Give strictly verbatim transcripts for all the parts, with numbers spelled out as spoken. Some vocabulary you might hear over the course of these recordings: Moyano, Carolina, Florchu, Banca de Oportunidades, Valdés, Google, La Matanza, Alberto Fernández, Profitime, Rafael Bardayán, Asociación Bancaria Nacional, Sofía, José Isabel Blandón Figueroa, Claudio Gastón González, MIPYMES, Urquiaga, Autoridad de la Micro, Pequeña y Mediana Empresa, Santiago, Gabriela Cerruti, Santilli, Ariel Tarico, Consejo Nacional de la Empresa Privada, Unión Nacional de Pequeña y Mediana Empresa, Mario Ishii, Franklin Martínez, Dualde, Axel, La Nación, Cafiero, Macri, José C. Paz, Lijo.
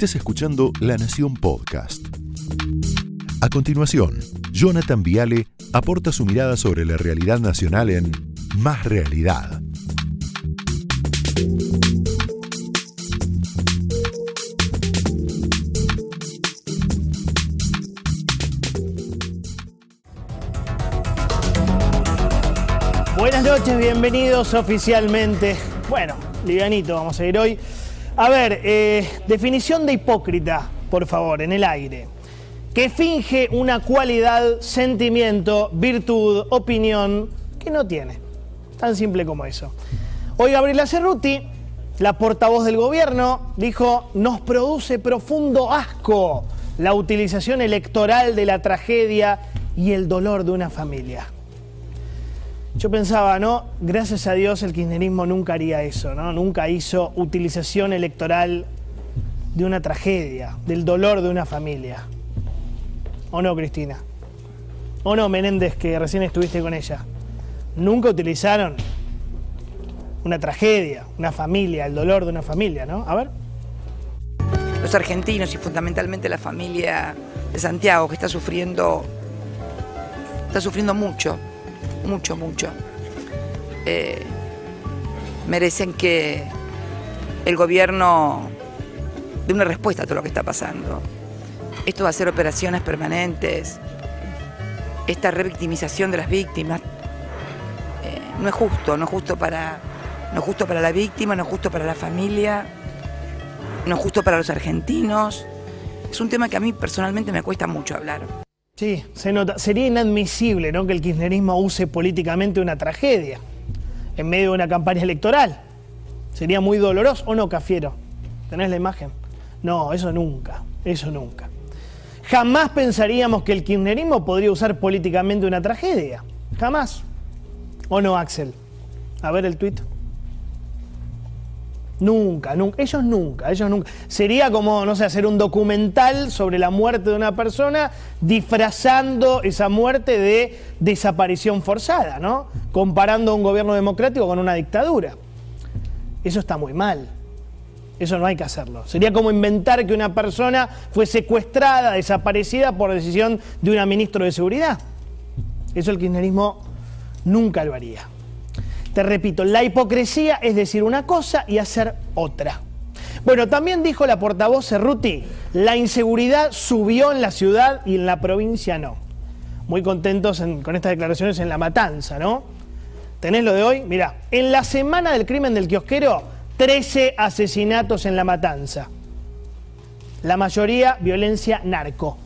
Estás escuchando La Nación Podcast. A continuación, Jonathan Viale aporta su mirada sobre la realidad nacional en Más Realidad. Buenas noches, bienvenidos oficialmente. Bueno, livianito vamos a ir hoy. A ver, eh, definición de hipócrita, por favor, en el aire. Que finge una cualidad, sentimiento, virtud, opinión, que no tiene. Tan simple como eso. Hoy Gabriela Cerruti, la portavoz del gobierno, dijo: nos produce profundo asco la utilización electoral de la tragedia y el dolor de una familia. Yo pensaba, ¿no? Gracias a Dios el kirchnerismo nunca haría eso, ¿no? Nunca hizo utilización electoral de una tragedia, del dolor de una familia. ¿O no, Cristina? ¿O no, Menéndez, que recién estuviste con ella? Nunca utilizaron una tragedia, una familia, el dolor de una familia, ¿no? A ver. Los argentinos y fundamentalmente la familia de Santiago, que está sufriendo, está sufriendo mucho. Mucho, mucho. Eh, merecen que el gobierno dé una respuesta a todo lo que está pasando. Esto va a ser operaciones permanentes, esta revictimización de las víctimas. Eh, no es justo, no es justo para, no es justo para la víctima, no es justo para la familia, no es justo para los argentinos. Es un tema que a mí personalmente me cuesta mucho hablar. Sí, se nota. Sería inadmisible, ¿no?, que el kirchnerismo use políticamente una tragedia en medio de una campaña electoral. Sería muy doloroso, ¿o no, Cafiero? ¿Tenés la imagen? No, eso nunca, eso nunca. Jamás pensaríamos que el kirchnerismo podría usar políticamente una tragedia. Jamás. ¿O no, Axel? A ver el tuit. Nunca, nunca, ellos nunca, ellos nunca. Sería como, no sé, hacer un documental sobre la muerte de una persona disfrazando esa muerte de desaparición forzada, ¿no? Comparando un gobierno democrático con una dictadura. Eso está muy mal. Eso no hay que hacerlo. Sería como inventar que una persona fue secuestrada, desaparecida por decisión de una ministra de seguridad. Eso el kirchnerismo nunca lo haría. Te repito, la hipocresía es decir una cosa y hacer otra. Bueno, también dijo la portavoz Cerruti, la inseguridad subió en la ciudad y en la provincia no. Muy contentos en, con estas declaraciones en La Matanza, ¿no? ¿Tenés lo de hoy? Mirá, en la semana del crimen del kiosquero, trece asesinatos en La Matanza. La mayoría violencia narco.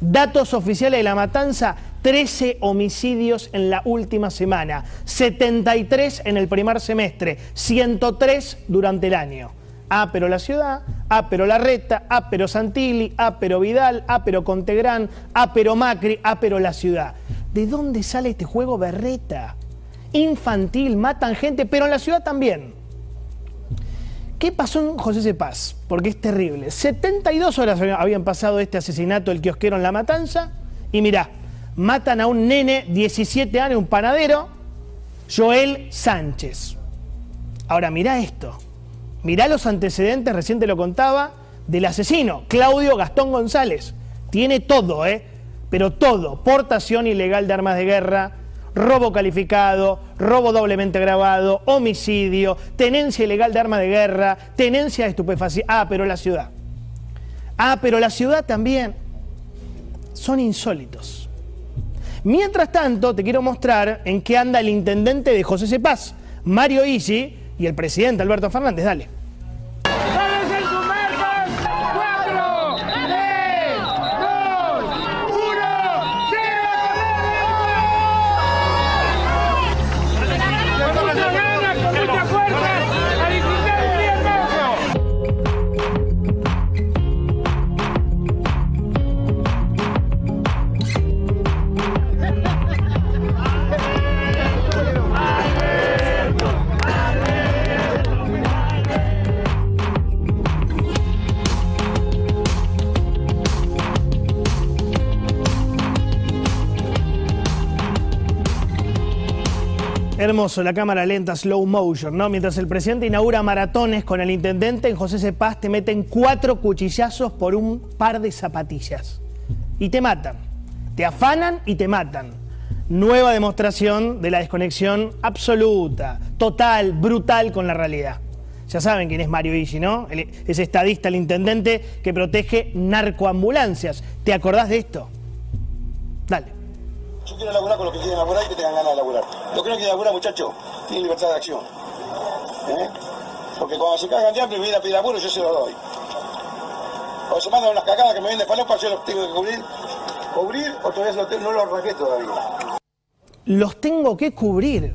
Datos oficiales de La Matanza, trece homicidios en la última semana, setenta y tres en el primer semestre, ciento tres durante el año. Ah, pero la ciudad, ah, pero la Reta, ah, pero Santilli, ah, pero Vidal, ah, pero Contegrán, ah, pero Macri, ah, pero la ciudad. ¿De dónde sale este juego berreta? Infantil, matan gente, pero en la ciudad también. ¿Qué pasó en José C. Paz? Porque es terrible. setenta y dos horas habían pasado este asesinato del kiosquero en La Matanza. Y mirá, matan a un nene, diecisiete años, un panadero, Joel Sánchez. Ahora mirá esto. Mirá los antecedentes, recién te lo contaba, del asesino, Claudio Gastón González. Tiene todo, ¿eh? Pero todo. Portación ilegal de armas de guerra, robo calificado, robo doblemente agravado, homicidio, tenencia ilegal de armas de guerra, tenencia de estupefacientes. Ah, pero la ciudad. Ah, pero la ciudad también. Son insólitos. Mientras tanto, te quiero mostrar en qué anda el intendente de José C. Paz, Mario Ishii, y el presidente Alberto Fernández. Dale. Hermoso, la cámara lenta, slow motion, ¿no? Mientras el presidente inaugura maratones con el intendente, en José C. Paz te meten cuatro cuchillazos por un par de zapatillas. Y te matan. Te afanan y te matan. Nueva demostración de la desconexión absoluta, total, brutal con la realidad. Ya saben quién es Mario Ishii, ¿no? Es estadista, el intendente que protege narcoambulancias. ¿Te acordás de esto? Dale. Yo quiero laburar con los que quieren laburar y que tengan ganas de laburar. Los que no quieren laburar, muchachos, tienen libertad de acción. ¿Eh? Porque cuando se cagan de hambre y me vienen a pedir laburo, yo se los doy. Cuando se mandan unas cagadas que me vienen de falopa, yo los tengo que cubrir. Cubrir o todavía los tengo, no los arranqué todavía. Los tengo que cubrir.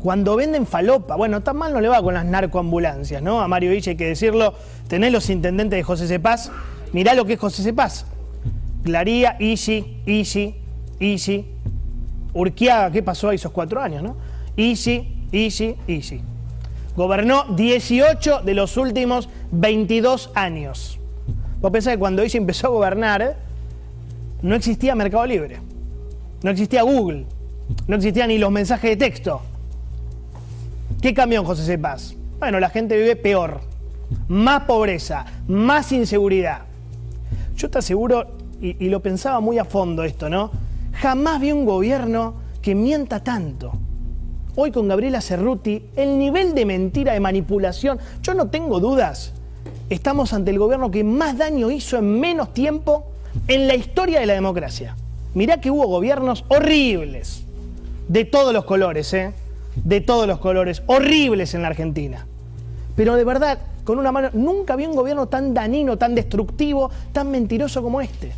Cuando venden falopa, bueno, tan mal no le va con las narcoambulancias, ¿no? A Mario Villa hay que decirlo, tenés los intendentes de José C. Paz, mirá lo que es José C. Paz. Claría, Ishii, Ishii, Ishii, Urquiaga, ¿qué pasó ahí esos cuatro años, no? Ishii, Ishii, Ishii. Gobernó dieciocho de los últimos veintidós años. Vos pensás que cuando Ishii empezó a gobernar, no existía Mercado Libre, no existía Google, no existían ni los mensajes de texto. ¿Qué cambió en José C. Paz? Bueno, la gente vive peor, más pobreza, más inseguridad. Yo te aseguro, y, y lo pensaba muy a fondo esto, ¿no? Jamás vi un gobierno que mienta tanto. Hoy con Gabriela Cerruti, el nivel de mentira, de manipulación, yo no tengo dudas. Estamos ante el gobierno que más daño hizo en menos tiempo en la historia de la democracia. Mirá que hubo gobiernos horribles, de todos los colores, ¿eh? De todos los colores, horribles en la Argentina. Pero de verdad, con una mano, nunca vi un gobierno tan dañino, tan destructivo, tan mentiroso como este.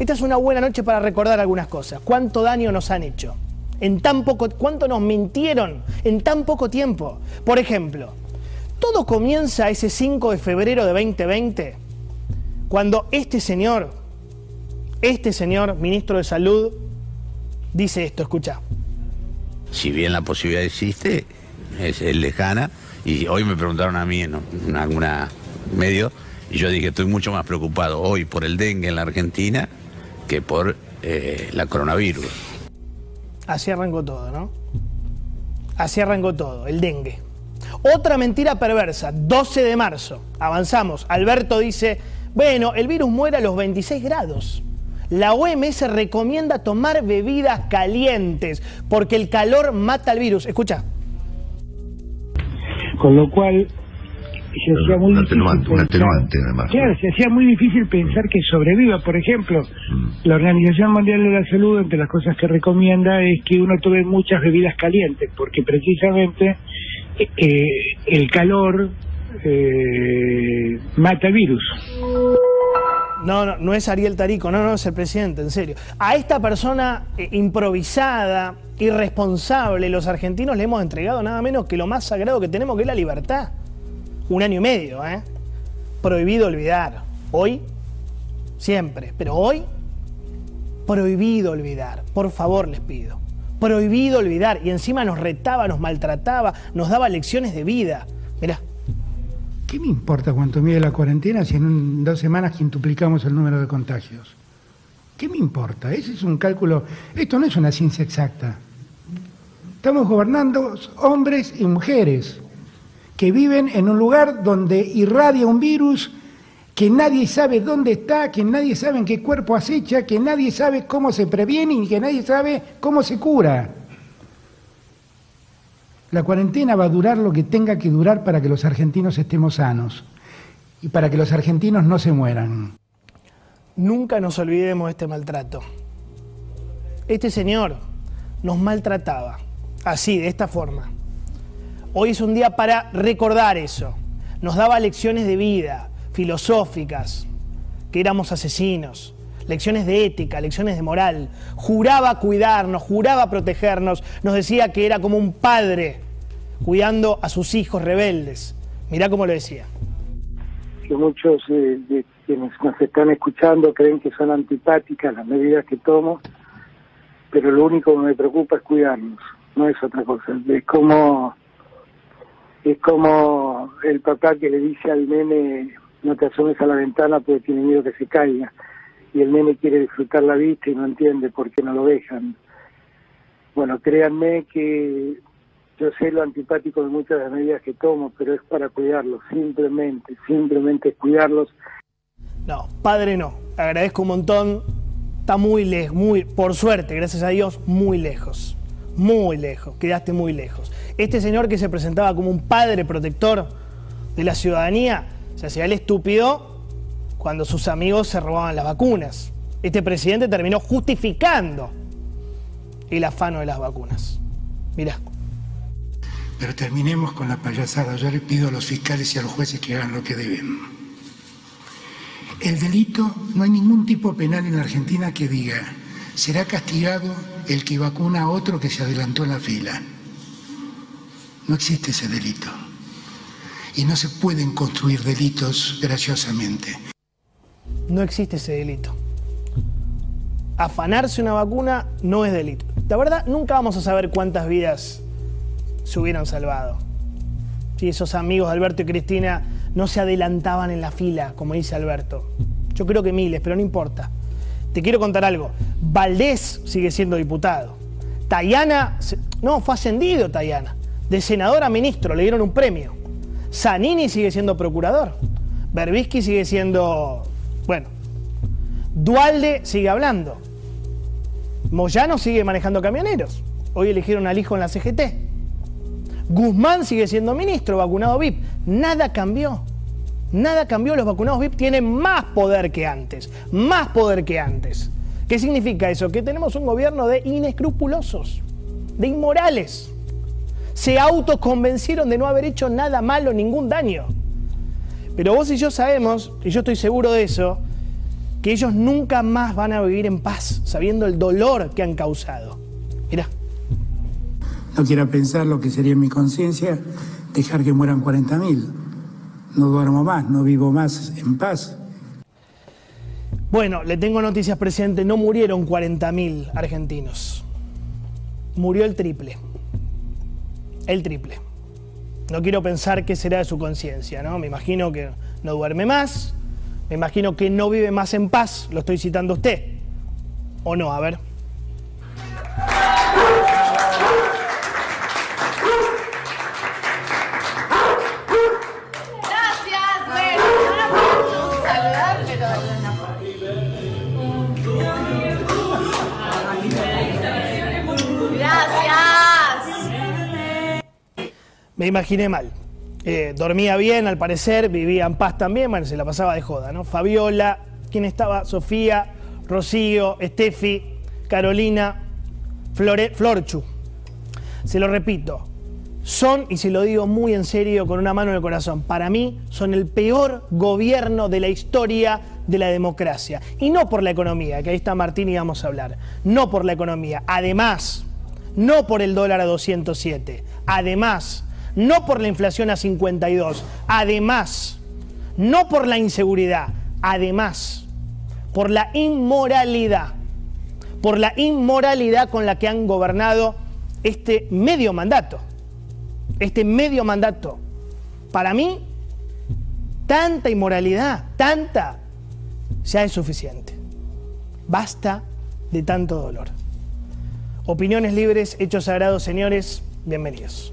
Esta es una buena noche para recordar algunas cosas. ¿Cuánto daño nos han hecho? En tan poco, ¿cuánto nos mintieron en tan poco tiempo? Por ejemplo, todo comienza ese cinco de febrero de dos mil veinte, cuando este señor, este señor, ministro de Salud, dice esto, escuchá. Si bien la posibilidad existe, es, es lejana, y hoy me preguntaron a mí en alguna medio, y yo dije, estoy mucho más preocupado hoy por el dengue en la Argentina que por eh, la coronavirus. Así arrancó todo, ¿no? Así arrancó todo, el dengue. Otra mentira perversa, doce de marzo, avanzamos, Alberto dice, bueno, el virus muere a los veintiséis grados. La O M S recomienda tomar bebidas calientes porque el calor mata al virus. Escucha. Con lo cual se no, hacía muy un atenuante, un atenuante además. Claro, se hacía muy difícil pensar que sobreviva. Por ejemplo, mm. la Organización Mundial de la Salud, entre las cosas que recomienda es que uno tome muchas bebidas calientes porque precisamente eh, el calor eh, mata el virus. No, no, no es Ariel Tarico, no, no es el presidente, en serio. A esta persona eh, improvisada, irresponsable, los argentinos le hemos entregado nada menos que lo más sagrado que tenemos, que es la libertad. Un año y medio, ¿eh? Prohibido olvidar. Hoy, siempre, pero hoy, prohibido olvidar. Por favor, les pido. Prohibido olvidar. Y encima nos retaba, nos maltrataba, nos daba lecciones de vida. Mirá. ¿Qué me importa cuánto mide la cuarentena si en un, dos semanas quintuplicamos el número de contagios? ¿Qué me importa? Ese es un cálculo... Esto no es una ciencia exacta. Estamos gobernando hombres y mujeres que viven en un lugar donde irradia un virus que nadie sabe dónde está, que nadie sabe en qué cuerpo acecha, que nadie sabe cómo se previene y que nadie sabe cómo se cura. La cuarentena va a durar lo que tenga que durar para que los argentinos estemos sanos y para que los argentinos no se mueran. Nunca nos olvidemos de este maltrato. Este señor nos maltrataba, así, de esta forma. Hoy es un día para recordar eso. Nos daba lecciones de vida, filosóficas, que éramos asesinos. Lecciones de ética, lecciones de moral. Juraba cuidarnos, juraba protegernos. Nos decía que era como un padre cuidando a sus hijos rebeldes. Mirá cómo lo decía. Que muchos eh, de quienes nos están escuchando creen que son antipáticas las medidas que tomo, pero lo único que me preocupa es cuidarnos, no es otra cosa. Es como, es como el papá que le dice al nene, no te asomes a la ventana porque tiene miedo que se caiga. Y el nene quiere disfrutar la vista y no entiende por qué no lo dejan. Bueno, créanme que yo sé lo antipático de muchas de las medidas que tomo, pero es para cuidarlos, simplemente, simplemente cuidarlos. No, padre no, agradezco un montón, está muy lejos, muy, por suerte, gracias a Dios, muy lejos, muy lejos, quedaste muy lejos. Este señor que se presentaba como un padre protector de la ciudadanía, se hacía el estúpido cuando sus amigos se robaban las vacunas. Este presidente terminó justificando el afano de las vacunas. Mirá. Pero terminemos con la payasada. Yo le pido a los fiscales y a los jueces que hagan lo que deben. El delito, no hay ningún tipo penal en la Argentina que diga será castigado el que vacuna a otro que se adelantó en la fila. No existe ese delito. Y no se pueden construir delitos graciosamente. No existe ese delito. Afanarse una vacuna no es delito. La verdad, nunca vamos a saber cuántas vidas se hubieran salvado si esos amigos de Alberto y Cristina no se adelantaban en la fila, como dice Alberto. Yo creo que miles, pero no importa. Te quiero contar algo. Valdés sigue siendo diputado. Taiana, no, fue ascendido Taiana. De senador a ministro, le dieron un premio. Zanini sigue siendo procurador. Verbisky sigue siendo... bueno. Dualde sigue hablando. Moyano sigue manejando camioneros. Hoy eligieron a Lijo en la C G T. Guzmán sigue siendo ministro, vacunado V I P. Nada cambió. Nada cambió. Los vacunados V I P tienen más poder que antes. Más poder que antes. ¿Qué significa eso? Que tenemos un gobierno de inescrupulosos, de inmorales. Se autoconvencieron de no haber hecho nada malo, ningún daño. Pero vos y yo sabemos, y yo estoy seguro de eso, que ellos nunca más van a vivir en paz, sabiendo el dolor que han causado. Mirá. No quiero pensar lo que sería en mi conciencia dejar que mueran cuarenta mil. No duermo más, no vivo más en paz. Bueno, le tengo noticias, presidente. No murieron cuarenta mil argentinos. Murió el triple. El triple. No quiero pensar qué será de su conciencia, ¿no? Me imagino que no duerme más. Me imagino que no vive más en paz, lo estoy citando a usted. ¿O no? A ver. Gracias, bueno, no la puedo saludar, pero no. Gracias. Me imaginé mal. Eh, dormía bien, al parecer, vivía en paz también, bueno, se la pasaba de joda, ¿no? Fabiola, ¿quién estaba? Sofía, Rocío, Estefi, Carolina, Flore, Florchu. Se lo repito, son, y se lo digo muy en serio, con una mano en el corazón, para mí son el peor gobierno de la historia de la democracia. Y no por la economía, que ahí está Martín y vamos a hablar, no por la economía, además, no por el dólar a doscientos siete, además... no por la inflación a cincuenta y dos, además, no por la inseguridad, además, por la inmoralidad, por la inmoralidad con la que han gobernado este medio mandato, este medio mandato. Para mí, tanta inmoralidad, tanta, ya es suficiente. Basta de tanto dolor. Opiniones libres, hechos sagrados, señores, bienvenidos.